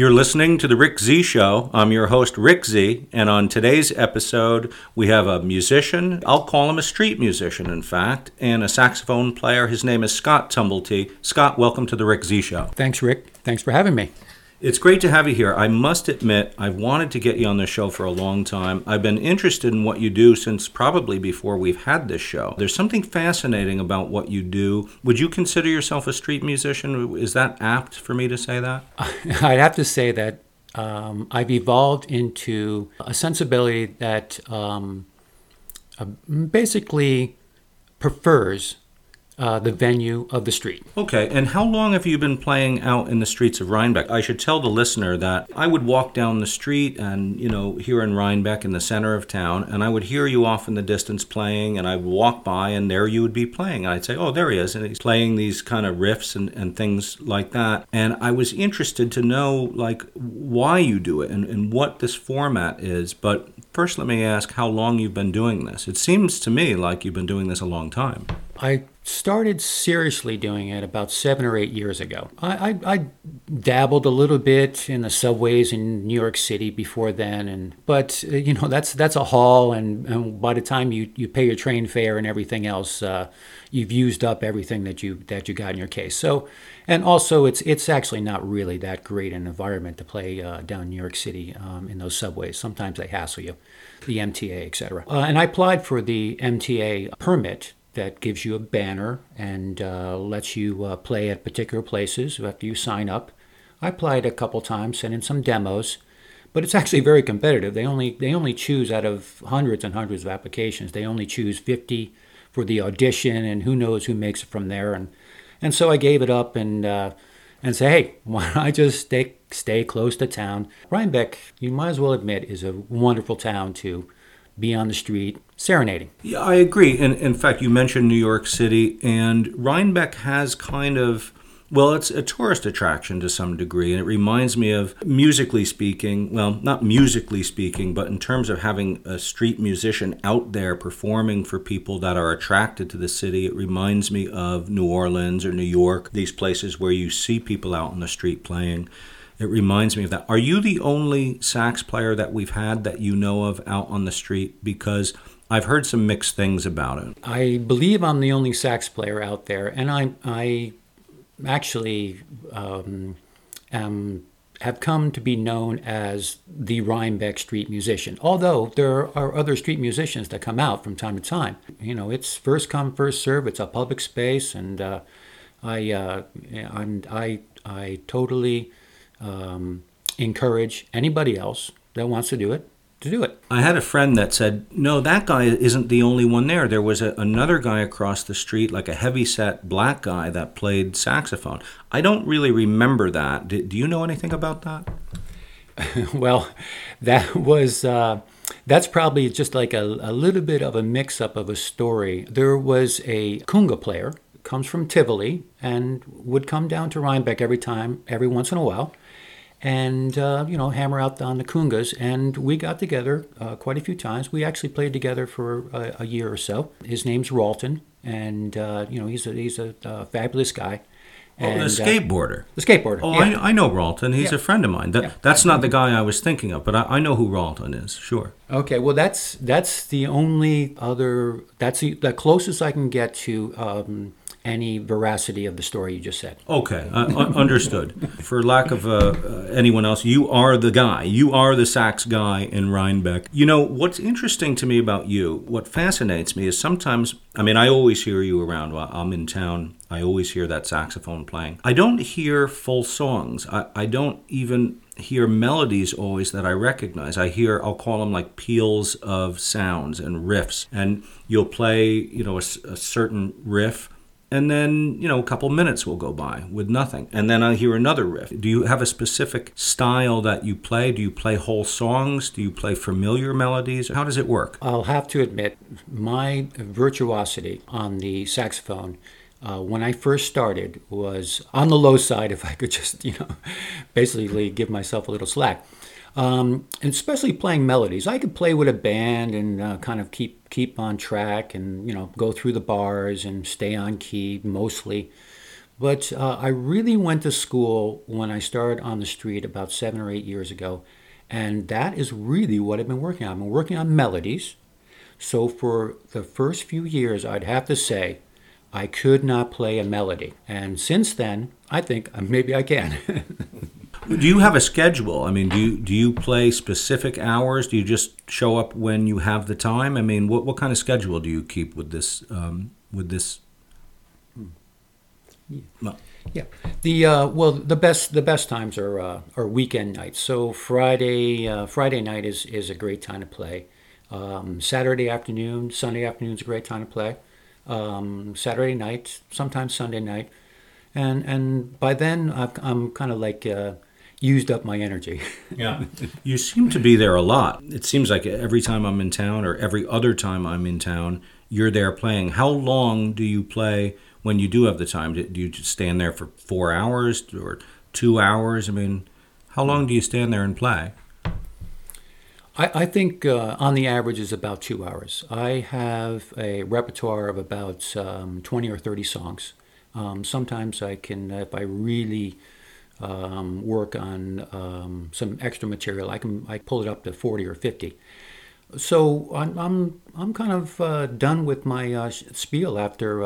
You're listening to The Rick Z Show. I'm your host, Rick Z, and on today's episode, we have a musician. I'll call him a street musician, in fact, and a saxophone player. His name is Scott Tumblety. Scott, welcome to The Rick Z Show. Thanks, Rick. Thanks for having me. It's great to have you here. I must admit, I've wanted to get you on this show for a long time. I've been interested in what you do since probably before we've had this show. There's something fascinating about what you do. Would you consider yourself a street musician? Is that apt for me to say that? I'd have to say that I've evolved into a sensibility that basically prefers the venue of the street. Okay, and how long have you been playing out in the streets of Rhinebeck? I should tell the listener that I would walk down the street and, you know, here in Rhinebeck in the center of town, and I would hear you off in the distance playing, and I'd walk by, and there you would be playing. And I'd say, oh, there he is, and he's playing these kind of riffs and things like that. And I was interested to know, like, why you do it and what this format is. But first, let me ask how long you've been doing this. It seems to me like you've been doing this a long time. I started seriously doing it about 7 or 8 years ago. I dabbled a little bit in the subways in New York City before then, but you know, that's a haul, and by the time you pay your train fare and everything else, you've used up everything that you got in your case. So, and also it's actually not really that great an environment to play down in New York City in those subways. Sometimes they hassle you, the MTA, etc. And I applied for the MTA permit. That gives you a banner and lets you play at particular places after you sign up. I applied a couple times, sent in some demos, but it's actually very competitive. They only choose out of hundreds and hundreds of applications. They only choose 50 for the audition, and who knows who makes it from there. And so I gave it up and say, hey, why don't I just stay close to town? Rhinebeck, you might as well admit, is a wonderful town to be on the street serenading. Yeah, I agree. And in fact, you mentioned New York City, and Rhinebeck has kind of, well, it's a tourist attraction to some degree, and it reminds me of, musically speaking, well, not musically speaking, but in terms of having a street musician out there performing for people that are attracted to the city, it reminds me of New Orleans or New York, these places where you see people out on the street playing. It reminds me of that. Are you the only sax player that we've had that you know of out on the street? Because I've heard some mixed things about it. I believe I'm the only sax player out there, and I actually have come to be known as the Rhinebeck street musician, although there are other street musicians that come out from time to time. You know, it's first come, first serve. It's a public space, and I totally encourage anybody else that wants to do it to do it. I had a friend that said, no, that guy isn't the only one there. There was another guy across the street, like a heavyset black guy that played saxophone. I don't really remember that. Do you know anything about that? Well, that was that's probably just like a little bit of a mix-up of a story. There was a kunga player, comes from Tivoli, and would come down to Rhinebeck every once in a while, and hammer out on the kungas. And we got together quite a few times. We actually played together for a year or so. His name's Ralton, and he's a fabulous guy. And, the skateboarder. Oh, yeah. I know Ralton. He's a friend of mine. That's not the guy I was thinking of, but I know who Ralton is. Sure. Okay. Well, that's the only other. That's the closest I can get to any veracity of the story you just said. Okay, understood. For lack of anyone else, you are the guy. You are the sax guy in Rhinebeck. You know, what's interesting to me about you, what fascinates me is sometimes, I mean, I always hear you around while I'm in town. I always hear that saxophone playing. I don't hear full songs. I don't even hear melodies always that I recognize. I hear, I'll call them like peals of sounds and riffs. And you'll play, you know, a certain riff, and then, you know, a couple minutes will go by with nothing. And then I hear another riff. Do you have a specific style that you play? Do you play whole songs? Do you play familiar melodies? How does it work? I'll have to admit, my virtuosity on the saxophone, when I first started, was on the low side, if I could just, basically give myself a little slack. And especially playing melodies. I could play with a band and kind of keep on track and, go through the bars and stay on key mostly. But I really went to school when I started on the street about 7 or 8 years ago, and that is really what I've been working on. I've been working on melodies. So for the first few years, I'd have to say, I could not play a melody. And since then, I think maybe I can. Do you have a schedule? I mean, do you play specific hours? Do you just show up when you have the time? I mean, what kind of schedule do you keep with this Yeah. The best times are weekend nights. So Friday night is a great time to play. Saturday afternoon, Sunday afternoon is a great time to play. Saturday night, sometimes Sunday night, and by then I'm kind of like used up my energy. Yeah. You seem to be there a lot. It seems like every time I'm in town, or every other time I'm in town, you're there playing. How long do you play? When you do have the time, do you just stand there for 4 hours or 2 hours? I mean, how long do you stand there and play? I think on the average is about 2 hours. I have a repertoire of about 20 or 30 songs. Sometimes I can, if I really work on some extra material, I pull it up to 40 or 50. So I'm kind of done with my spiel after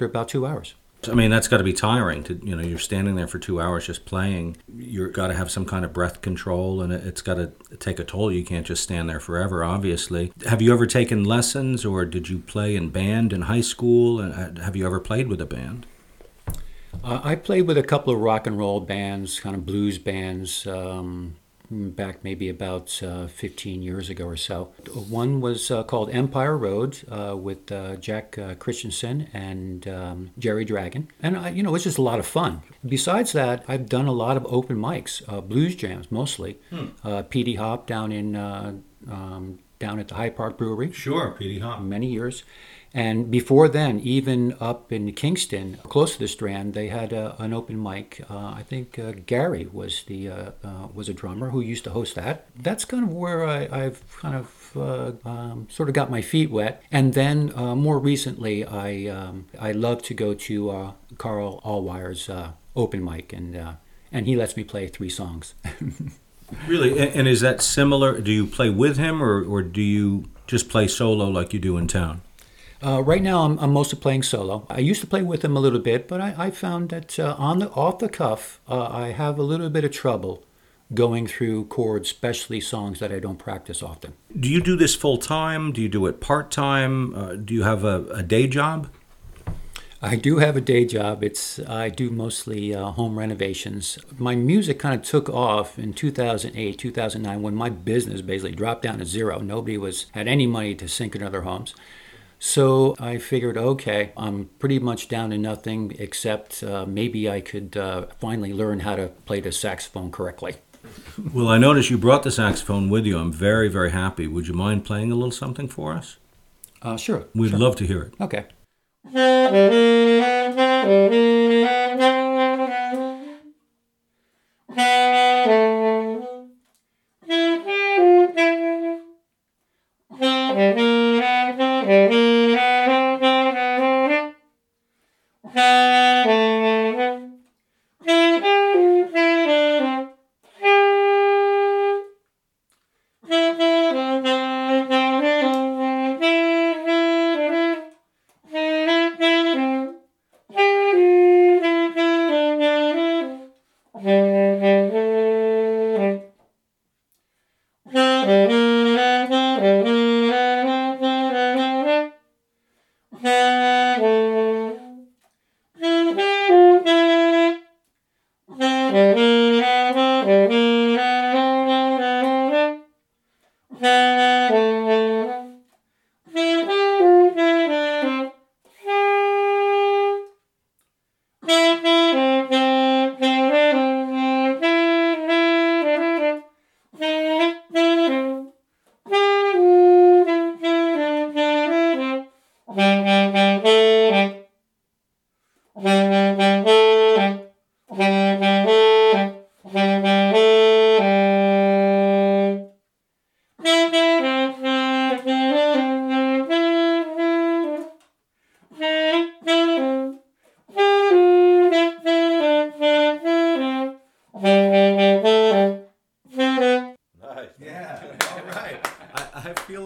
about 2 hours. I mean, that's got to be tiring. You're standing there for 2 hours just playing. You've got to have some kind of breath control, and it's got to take a toll. You can't just stand there forever, obviously. Have you ever taken lessons, or did you play in band in high school? And have you ever played with a band? I played with a couple of rock and roll bands, kind of blues bands, back maybe about 15 years ago or so. One was called Empire Road with Jack Christensen and Jerry Dragon. And, it's just a lot of fun. Besides that, I've done a lot of open mics, blues jams mostly. Petey Hop down at the Hyde Park Brewery. Sure, Petey Hop. Many years. And before then, even up in Kingston, close to the Strand, they had an open mic. I think Gary was a drummer who used to host that. That's kind of where I've kind of sort of got my feet wet. And then more recently, I love to go to Carl Allwire's open mic, and he lets me play 3 songs. Really? And is that similar? Do you play with him, or do you just play solo like you do in town? Right now, I'm mostly playing solo. I used to play with him a little bit, but I found that off the cuff, I have a little bit of trouble going through chords, especially songs that I don't practice often. Do you do this full time? Do you do it part time? Do you have a day job? I do have a day job. I do mostly home renovations. My music kind of took off in 2008, 2009, when my business basically dropped down to zero. Nobody had any money to sink in other homes. So I figured, okay, I'm pretty much down to nothing, except maybe I could finally learn how to play the saxophone correctly. Well, I noticed you brought the saxophone with you. I'm very, very happy. Would you mind playing a little something for us? Sure. We'd love to hear it. Okay.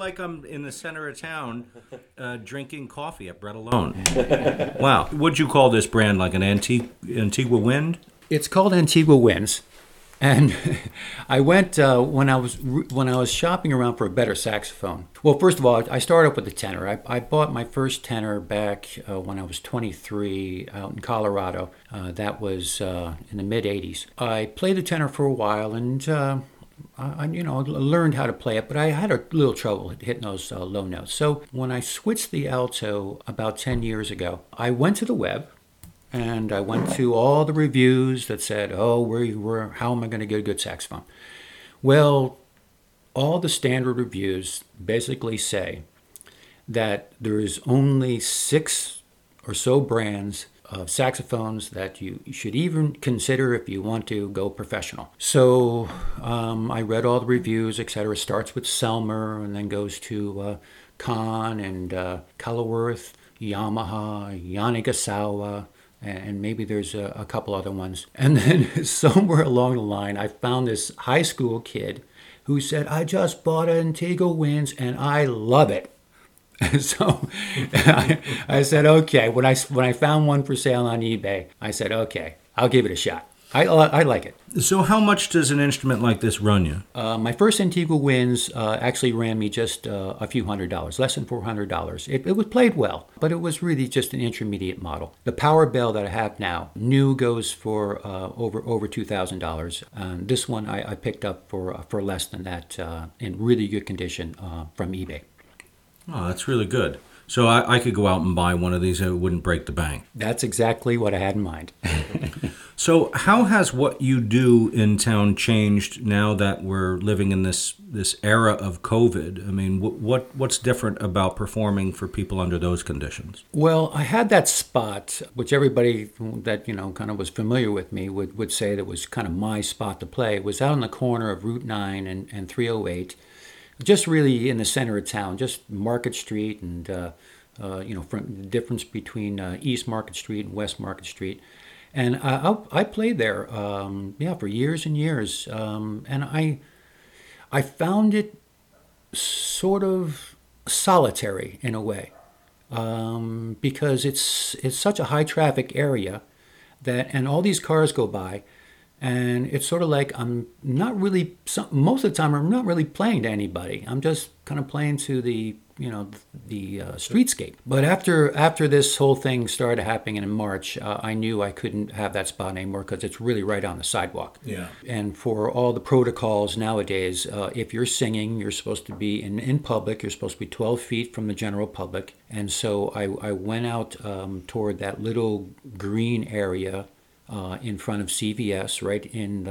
like I'm in the center of town drinking coffee at Bread Alone. Wow. What'd you call this brand, like an Antigua Wind? It's called Antigua Winds. And I went when I was shopping around for a better saxophone. Well, first of all, I started up with the tenor. I bought my first tenor back when I was 23 out in Colorado. That was in the mid '80s. I played the tenor for a while, and I learned how to play it, but I had a little trouble hitting those low notes. So when I switched the alto about 10 years ago, I went to the web. And I went to all the reviews that said, oh, how am I going to get a good saxophone? Well, all the standard reviews basically say that there is only 6 or so brands of saxophones that you should even consider if you want to go professional. So I read all the reviews, etc. It starts with Selmer and then goes to Conn and Calloworth, Yamaha, Yanagisawa, and maybe there's a couple other ones. And then somewhere along the line, I found this high school kid who said, I just bought an Intego Winds and I love it. And so I said, okay, when I found one for sale on eBay, I said, okay, I'll give it a shot. I like it. So how much does an instrument like this run you? My first Antigua Winds actually ran me just a few $100, less than $400. It was played well, but it was really just an intermediate model. The power bell that I have now, new, goes for over $2,000. This one I picked up for less than that in really good condition from eBay. Oh, that's really good. So I could go out and buy one of these and it wouldn't break the bank. That's exactly what I had in mind. So how has what you do in town changed now that we're living in this era of COVID? I mean, what's different about performing for people under those conditions? Well, I had that spot, which everybody that, kind of was familiar with me would say that was kind of my spot to play. It was out on the corner of Route 9 and 308, just really in the center of town, just Market Street and, from the difference between East Market Street and West Market Street. And I played there, for years and years. And I found it sort of solitary in a way, because it's such a high traffic area and all these cars go by, and it's sort of like most of the time I'm not really playing to anybody. I'm just kind of playing to the streetscape. But after this whole thing started happening in March, I knew I couldn't have that spot anymore because it's really right on the sidewalk. Yeah. And for all the protocols nowadays, if you're singing, you're supposed to be in public, you're supposed to be 12 feet from the general public. And so I went out toward that little green area in front of CVS, right in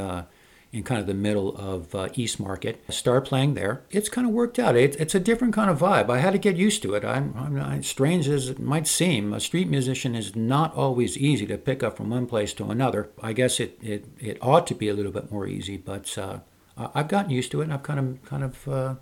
kind of the middle of East Market. I started playing there. It's kind of worked out. It's a different kind of vibe. I had to get used to it. I'm strange as it might seem, a street musician is not always easy to pick up from one place to another. I guess it ought to be a little bit more easy, but I've gotten used to it, and I've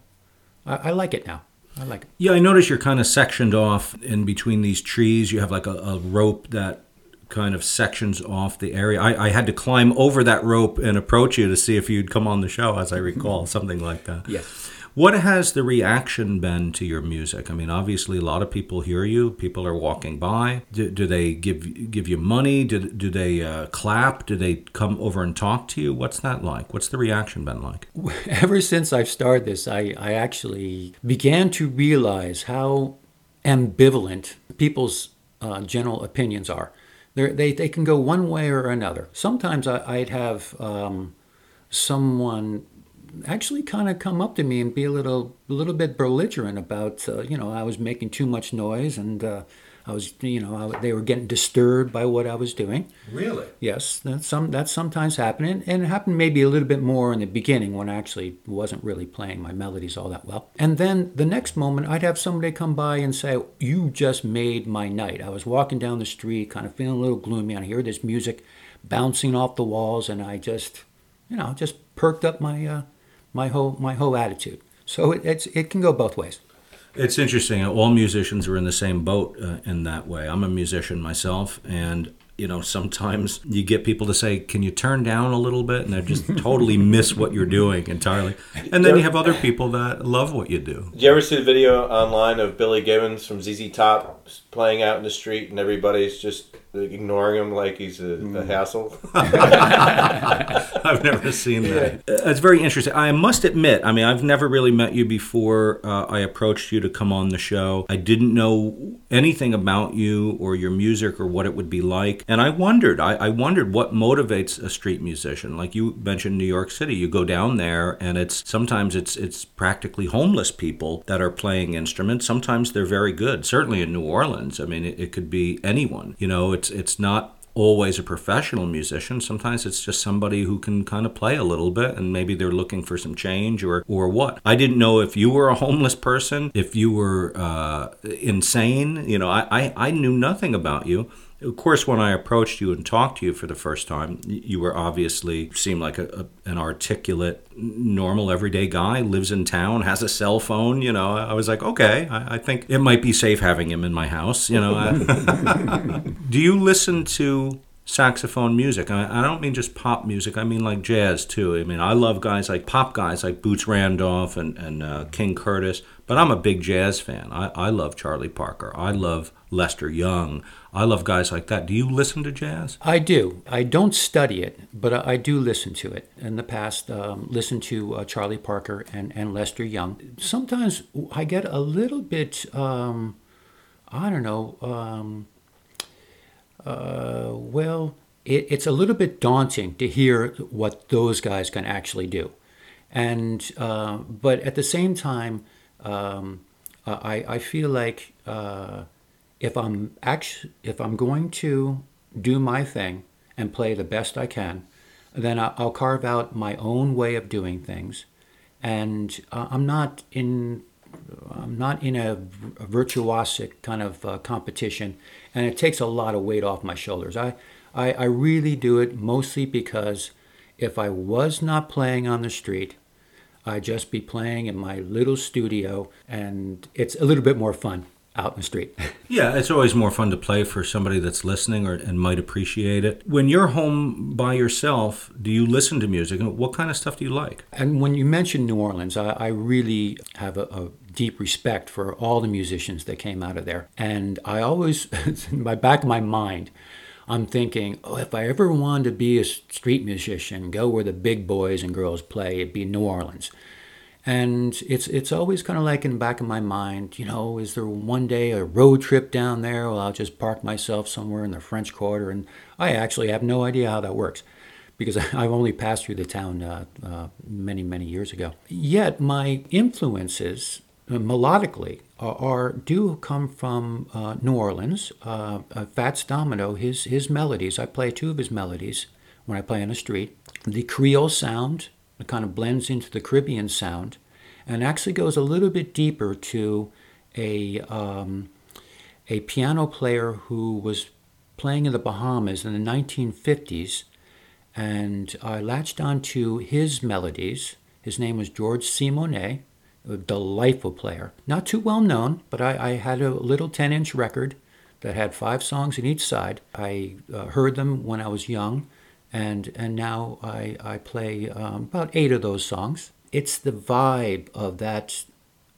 I like it now. I like it. Yeah, I notice you're kind of sectioned off in between these trees. You have like a rope that kind of sections off the area. I had to climb over that rope and approach you to see if you'd come on the show, as I recall, something like that. Yes. What has the reaction been to your music? I mean, obviously, a lot of people hear you. People are walking by. Do they give you money? Do they clap? Do they come over and talk to you? What's that like? What's the reaction been like? Ever since I've started this, I actually began to realize how ambivalent people's general opinions are. They can go one way or another. Sometimes I'd have someone actually kind of come up to me and be a little bit belligerent about I was making too much noise and they were getting disturbed by what I was doing. Really? Yes, that's sometimes happening, and it happened maybe a little bit more in the beginning when I actually wasn't really playing my melodies all that well. And then the next moment, I'd have somebody come by and say, "You just made my night. I was walking down the street, kind of feeling a little gloomy, and I hear this music bouncing off the walls, and I just perked up my whole attitude." So it can go both ways. It's interesting. All musicians are in the same boat in that way. I'm a musician myself, and you know, sometimes you get people to say, can you turn down a little bit? And they just totally miss what you're doing entirely. And then you have other people that love what you do. Did you ever see the video online of Billy Gibbons from ZZ Top playing out in the street and everybody's just ignoring him like he's a hassle? I've never seen that. It's very interesting. I must admit, I mean, I've never really met you before I approached you to come on the show. I didn't know anything about you or your music or what it would be like. And I wondered what motivates a street musician. Like you mentioned New York City, you go down there and it's sometimes practically homeless people that are playing instruments. Sometimes they're very good, certainly in New Orleans. I mean, it could be anyone, you know, it's not always a professional musician. Sometimes it's just somebody who can kind of play a little bit and maybe they're looking for some change or what. I didn't know if you were a homeless person, if you were insane. You know, I knew nothing about you. Of course, when I approached you and talked to you for the first time, you were obviously seemed like an articulate, normal, everyday guy, lives in town, has a cell phone. You know, I was like, okay, I think it might be safe having him in my house. You know, do you listen to saxophone music? I don't mean just pop music. I mean like jazz too. I mean, I love guys like pop guys like Boots Randolph and King Curtis, but I'm a big jazz fan. I love Charlie Parker. I love Lester Young. I love guys like that. Do you listen to jazz? I do. I don't study it, but I do listen to it. In the past, listened to Charlie Parker and Lester Young. Sometimes I get a little bit, it's a little bit daunting to hear what those guys can actually do, and but at the same time, I feel like if I'm going to do my thing and play the best I can, then I'll carve out my own way of doing things, and I'm not in a virtuosic kind of competition, and it takes a lot of weight off my shoulders. I really do it mostly because if I was not playing on the street, I'd just be playing in my little studio, and it's a little bit more fun out in the street. Yeah, it's always more fun to play for somebody that's listening and might appreciate it. When you're home by yourself, do you listen to music? And what kind of stuff do you like? And when you mentioned New Orleans, I really have a deep respect for all the musicians that came out of there. And I always, in my back of my mind, I'm thinking, oh, if I ever wanted to be a street musician, go where the big boys and girls play, it'd be New Orleans. And it's always kind of like in the back of my mind, you know, is there one day a road trip down there? Well, I'll just park myself somewhere in the French Quarter. And I actually have no idea how that works because I've only passed through the town many, many years ago. Yet my influences melodically do come from New Orleans. Fats Domino, his melodies, I play two of his melodies when I play on the street. The Creole sound, it kind of blends into the Caribbean sound and actually goes a little bit deeper to a piano player who was playing in the Bahamas in the 1950s, and I latched onto his melodies. His name was George Simonet, a delightful player. Not too well known, but I had a little 10-inch record that had 5 songs in each side. I heard them when I was young. And now I play about 8 of those songs. It's the vibe of that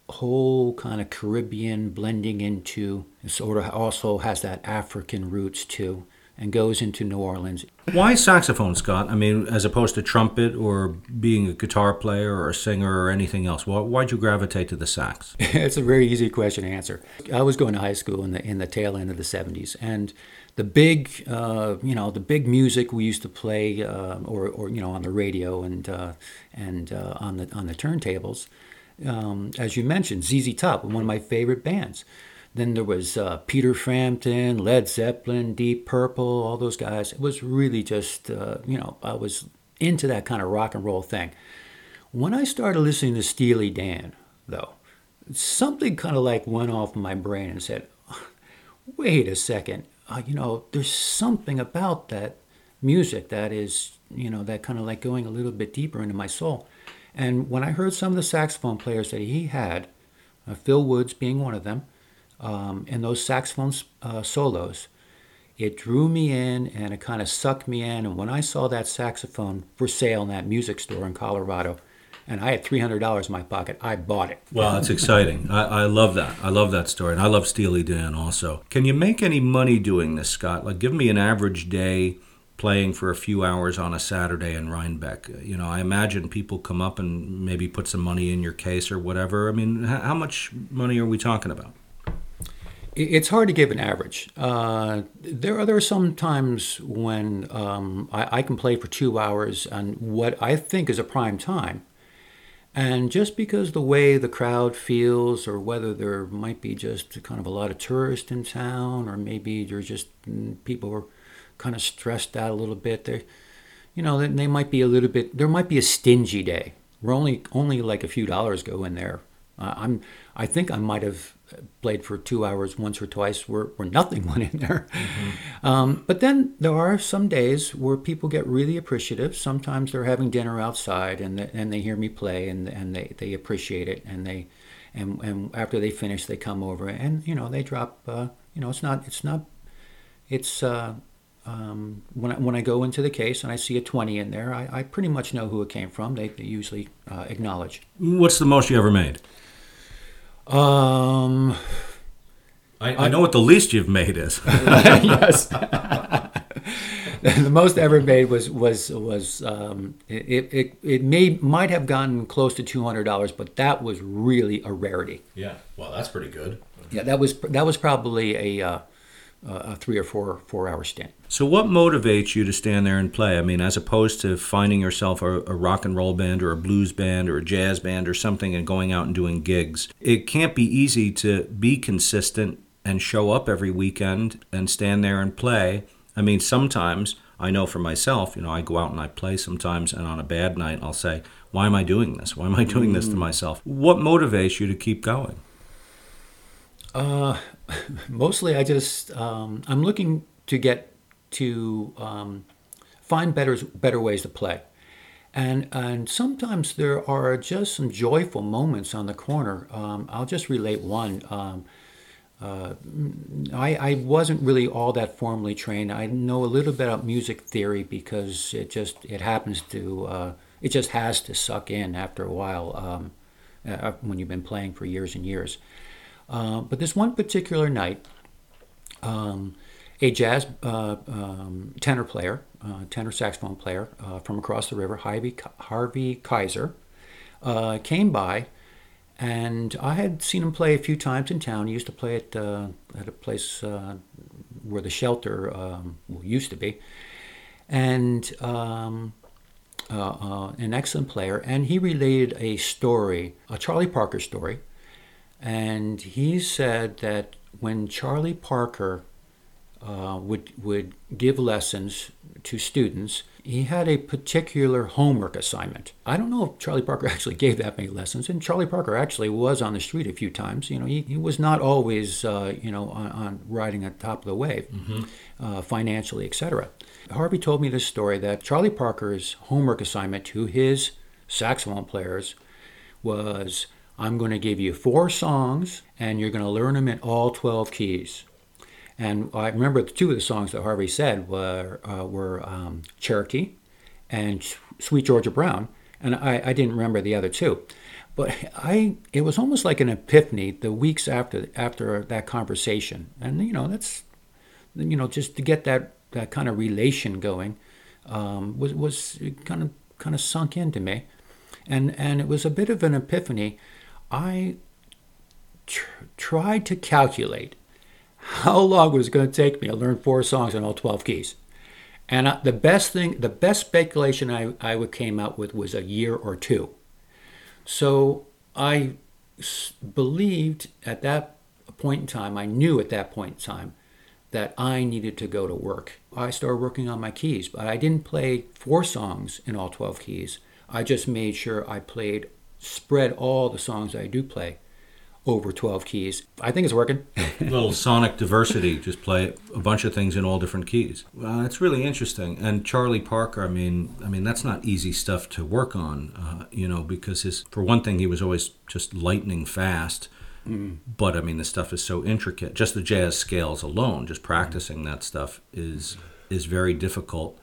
whole kind of Caribbean blending into, sort of also has that African roots too, and goes into New Orleans. Why saxophone, Scott? I mean, as opposed to trumpet or being a guitar player or a singer or anything else, why'd you gravitate to the sax? It's a very easy question to answer. I was going to high school in the tail end of the 70s, and the big music we used to play, or on the radio and on the turntables, as you mentioned, ZZ Top, one of my favorite bands. Then there was Peter Frampton, Led Zeppelin, Deep Purple, all those guys. It was really just, I was into that kind of rock and roll thing. When I started listening to Steely Dan, though, something kind of like went off in my brain and said, wait a second, there's something about that music that is, that kind of like going a little bit deeper into my soul. And when I heard some of the saxophone players that he had, Phil Woods being one of them, and those saxophone solos, It drew me in and it kind of sucked me in. And when I saw that saxophone for sale in that music store in Colorado, and I had $300 in my pocket, I bought it. Well, that's exciting. I love that. I love that story. And I love Steely Dan also. Can you make any money doing this, Scott? Like, give me an average day playing for a few hours on a Saturday in Rhinebeck. You know, I imagine people come up and maybe put some money in your case or whatever. I mean, how much money are we talking about? It's hard to give an average. There are some times when I can play for 2 hours on what I think is a prime time. And just because the way the crowd feels, or whether there might be just kind of a lot of tourists in town, or maybe you're just people are kind of stressed out a little bit, they might be a little bit, there might be a stingy day. We're only like a few dollars go in there. I think I might have played for 2 hours once or twice where nothing went in there. Mm-hmm. But then there are some days where people get really appreciative. Sometimes they're having dinner outside and they hear me play and they appreciate it and after they finish they come over and they drop when I go into the case and I see a 20 in there, I pretty much know who it came from. They usually acknowledge. What's the most you ever made? I know what the least you've made is. Yes. The most ever made was it might have gotten close to $200, but that was really a rarity. Yeah. Well, that's pretty good. Yeah, that was probably a 3 or 4 hour stint. So what motivates you to stand there and play? I mean, as opposed to finding yourself a rock and roll band or a blues band or a jazz band or something and going out and doing gigs, it can't be easy to be consistent and show up every weekend and stand there and play. I mean, sometimes, I know for myself, I go out and I play sometimes, and on a bad night, I'll say, why am I doing this? Why am I doing this to myself? What motivates you to keep going? Mostly I just, I'm looking to get to find better ways to play. And sometimes there are just some joyful moments on the corner. I'll just relate one. I wasn't really all that formally trained. I know a little bit about music theory because it just has to suck in after a while when you've been playing for years and years. But this one particular night, a jazz tenor saxophone player from across the river, Harvey Kaiser, came by, and I had seen him play a few times in town. He used to play at a place where the shelter used to be, and an excellent player. And he related a story, a Charlie Parker story. And he said that when Charlie Parker would give lessons to students, he had a particular homework assignment. I don't know if Charlie Parker actually gave that many lessons, and Charlie Parker actually was on the street a few times. He was not always on riding on top of the wave, financially, etc. Harvey told me this story that Charlie Parker's homework assignment to his saxophone players was, I'm going to give you 4 songs, and you're going to learn them in all 12 keys. And I remember 2 of the songs that Harvey said were Cherokee and Sweet Georgia Brown, and I didn't remember the other 2. But it was almost like an epiphany the weeks after that conversation. And, that's, just to get that kind of relation going was kind of sunk into me. And it was a bit of an epiphany. I tried to calculate how long it was going to take me to learn 4 songs in all 12 keys. And the best speculation I came out with was a year or 2. So I believed at that point in time, I knew at that point in time, that I needed to go to work. I started working on my keys, but I didn't play 4 songs in all 12 keys. I just made sure I spread all the songs I do play over 12 keys. I think it's working. A little sonic diversity, just play a bunch of things in all different keys. Well, that's really interesting. And Charlie Parker, I mean, that's not easy stuff to work on, because for one thing, he was always just lightning fast. But I mean, the stuff is so intricate. Just the jazz scales alone, just practicing that stuff is very difficult.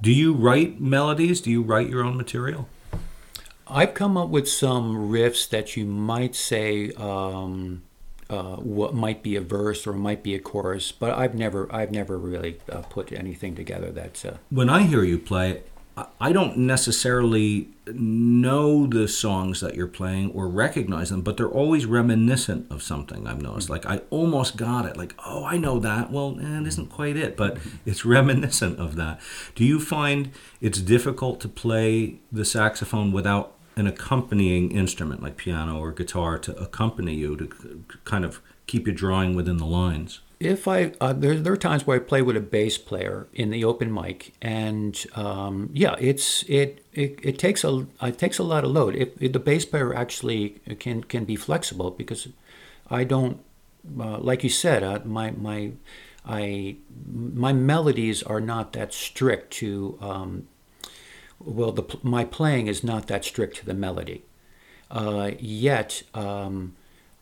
Do you write melodies? Do you write your own material? I've come up with some riffs that you might say what might be a verse or might be a chorus, but I've never really put anything together that's. When I hear you play, I don't necessarily know the songs that you're playing or recognize them, but they're always reminiscent of something I've noticed. Like, I almost got it. Like, oh, I know that. Well, it isn't quite it, but it's reminiscent of that. Do you find it's difficult to play the saxophone without an accompanying instrument, like piano or guitar, to accompany you, to kind of keep you drawing within the lines? If I there are times where I play with a bass player in the open mic, and it takes a lot of load. If the bass player actually can be flexible, because I don't like you said, my melodies are not that strict to my playing is not that strict to the melody, yet.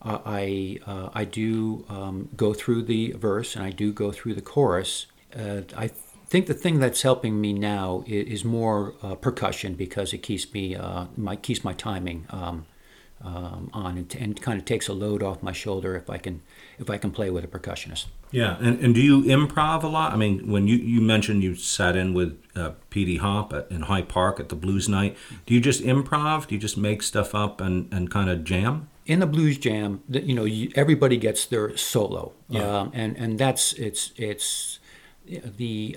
I do go through the verse and I do go through the chorus. I think the thing that's helping me now is more percussion, because it keeps me keeps my timing on and kind of takes a load off my shoulder if I can play with a percussionist. Yeah, and do you improv a lot? I mean, when you mentioned you sat in with Petey Hop in Hyde Park at the blues night, do you just improv? Do you just make stuff up and kind of jam? In a blues jam, you know, everybody gets their solo, yeah. And that's it's the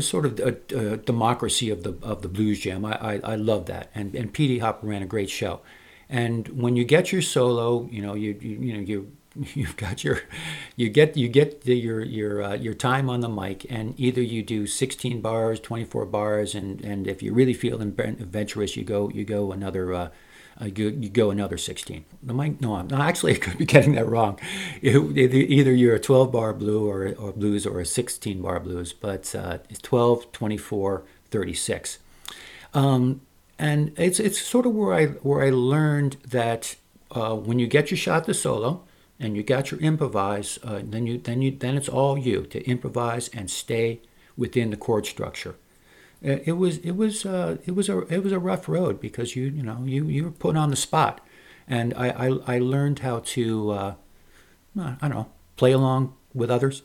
sort of democracy of the blues jam. I love that, and Petey Hop ran a great show, and when you get your solo, you know, you've got your time on the mic, and either you do 16 bars, 24 bars, and if you really feel adventurous, you go another. You go another 16. I could be getting that wrong. Either you're a 12-bar blue or blues or a 16-bar blues, but 12, 24, 36. And it's sort of where I learned that when you get your shot to solo and you got your improvise, then it's all you to improvise and stay within the chord structure. It was a rough road, because you were put on the spot, and I learned how to play along with others.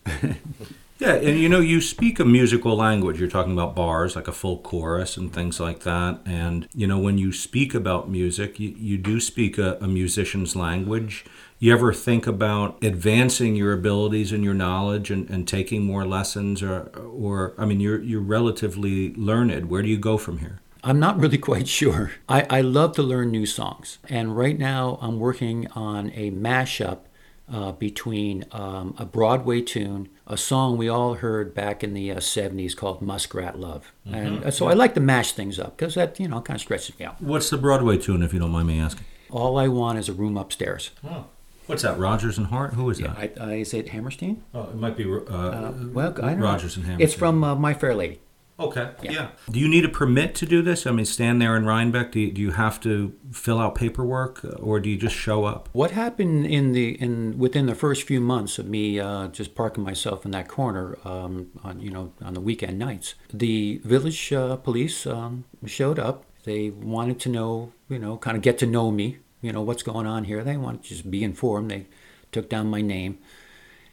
Yeah, and you speak a musical language. You're talking about bars, like a full chorus and things like that. And when you speak about music, you do speak a musician's language. You ever think about advancing your abilities and your knowledge and taking more lessons? Or I mean, you're relatively learned. Where do you go from here? I'm not really quite sure. I love to learn new songs. And right now I'm working on a mashup between a Broadway tune, a song we all heard back in the 70s called Muskrat Love. Mm-hmm. And so I like to mash things up, because that, kind of stretches me out. What's the Broadway tune, if you don't mind me asking? All I Want is a Room Upstairs. Oh. What's that, Rodgers and Hart? Who is that? Is it Hammerstein? Oh, it might be Rodgers and Hammerstein. It's from My Fair Lady. Okay, yeah. Do you need a permit to do this? I mean, stand there in Rhinebeck? Do you have to fill out paperwork, or do you just show up? What happened within the first few months of me just parking myself in that corner on the weekend nights? The village police showed up. They wanted to know, kind of get to know me. What's going on here. They want to just be informed. They took down my name.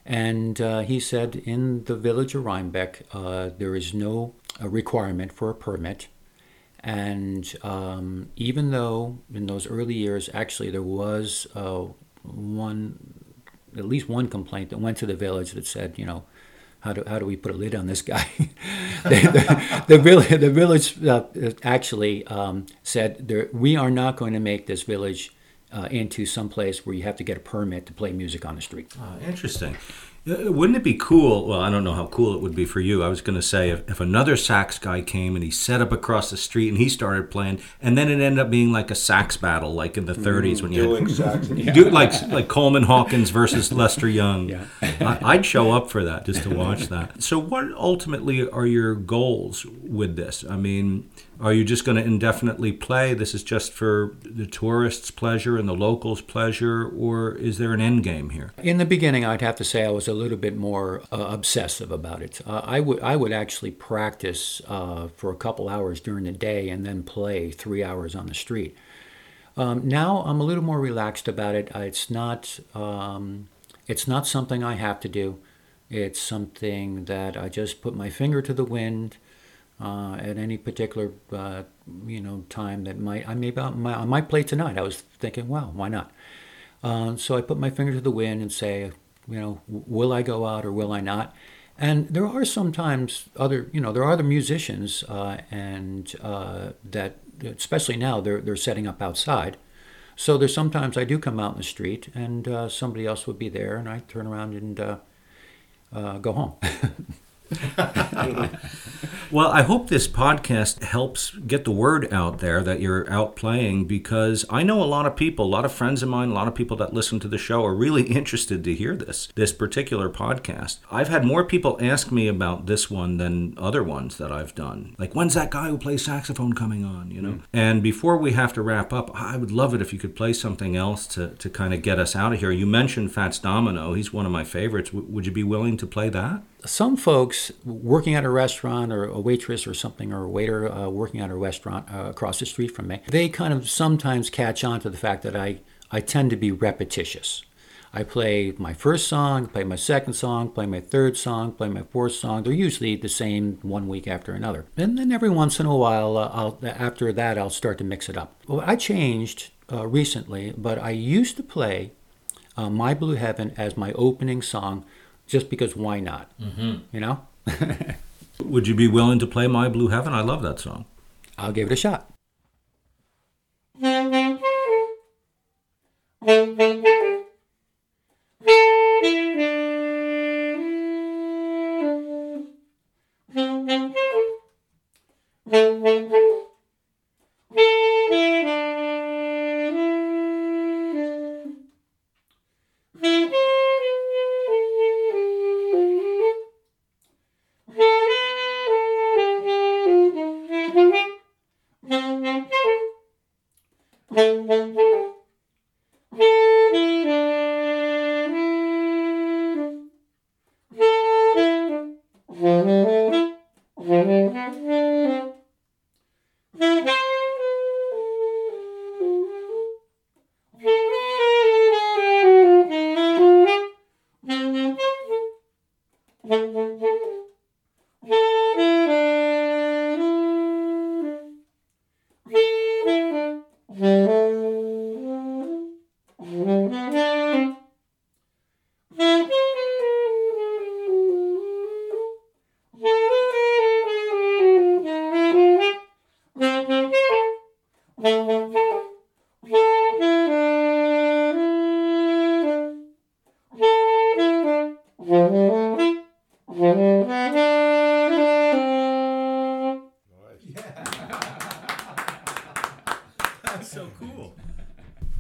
And he said, in the village of Rhinebeck, there is no requirement for a permit. And even though in those early years, actually, there was at least one complaint that went to the village that said, how do we put a lid on this guy? the village actually said, we are not going to make this village into some place where you have to get a permit to play music on the street. Interesting. Wouldn't it be cool? Well, I don't know how cool it would be for you. I was going to say, if another sax guy came and he set up across the street and he started playing, and then it ended up being like a sax battle, like in the 30s when you had sax, yeah. like Coleman Hawkins versus Lester Young. Yeah. I'd show up for that, just to watch that. So what ultimately are your goals with this? I mean, Are you just going to indefinitely play? This is just for the tourists' pleasure and the locals' pleasure, or is there an end game here? In the beginning, I'd have to say I was a little bit more obsessive about it. I would actually practice for a couple hours during the day and then play 3 hours on the street. Now I'm a little more relaxed about it. It's not something I have to do. It's something that I just put my finger to the wind. At any particular, time that I might play tonight. I was thinking, well, why not? So I put my finger to the wind and say, will I go out or will I not? And there are sometimes other musicians, that especially now they're setting up outside. So there's sometimes I do come out in the street and somebody else would be there, and I turn around and go home. Well, I hope this podcast helps get the word out there that you're out playing, because I know a lot of people, a lot of friends of mine, a lot of people that listen to the show are really interested to hear this particular podcast. I've had more people ask me about this one than other ones that I've done. Like, when's that guy who plays saxophone coming on, Mm. And before we have to wrap up, I would love it if you could play something else to kind of get us out of here. You mentioned Fats Domino. He's one of my favorites. Would you be willing to play that? Some folks working at a restaurant, or a waitress or something, or a waiter working at a restaurant across the street from me, they kind of sometimes catch on to the fact that I tend to be repetitious. I play my first song, play my second song, play my third song, play my fourth song. They're usually the same one week after another. And then every once in a while, I'll start to mix it up. Well, I changed recently, but I used to play My Blue Heaven as my opening song, just because why not, Mm-hmm. Would you be willing to play My Blue Heaven? I love that song. I'll give it a shot.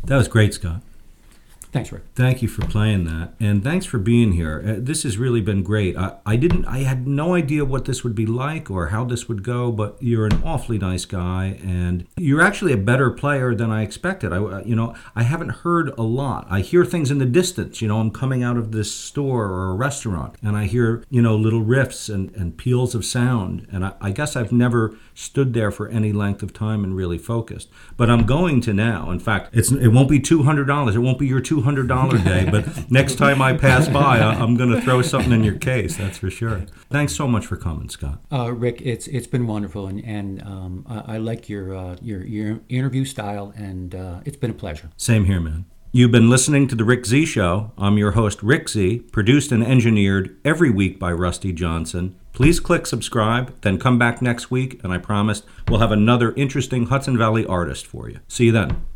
That was great, Scott. Thanks, Rick. Thank you for playing that, and thanks for being here. This has really been great. I had no idea what this would be like or how this would go, but you're an awfully nice guy, and you're actually a better player than I expected. I haven't heard a lot. I hear things in the distance. I'm coming out of this store or a restaurant, and I hear little riffs and peals of sound, and I guess I've never stood there for any length of time and really focused. But I'm going to now. In fact, it won't be $200. It won't be your $200 day, but next time I pass by, I'm going to throw something in your case, that's for sure. Thanks so much for coming, Scott. Rick, it's been wonderful, and I like your interview style, and it's been a pleasure. Same here, man. You've been listening to The Rick Z Show. I'm your host, Rick Z, produced and engineered every week by Rusty Johnson. Please click subscribe, then come back next week, and I promise we'll have another interesting Hudson Valley artist for you. See you then.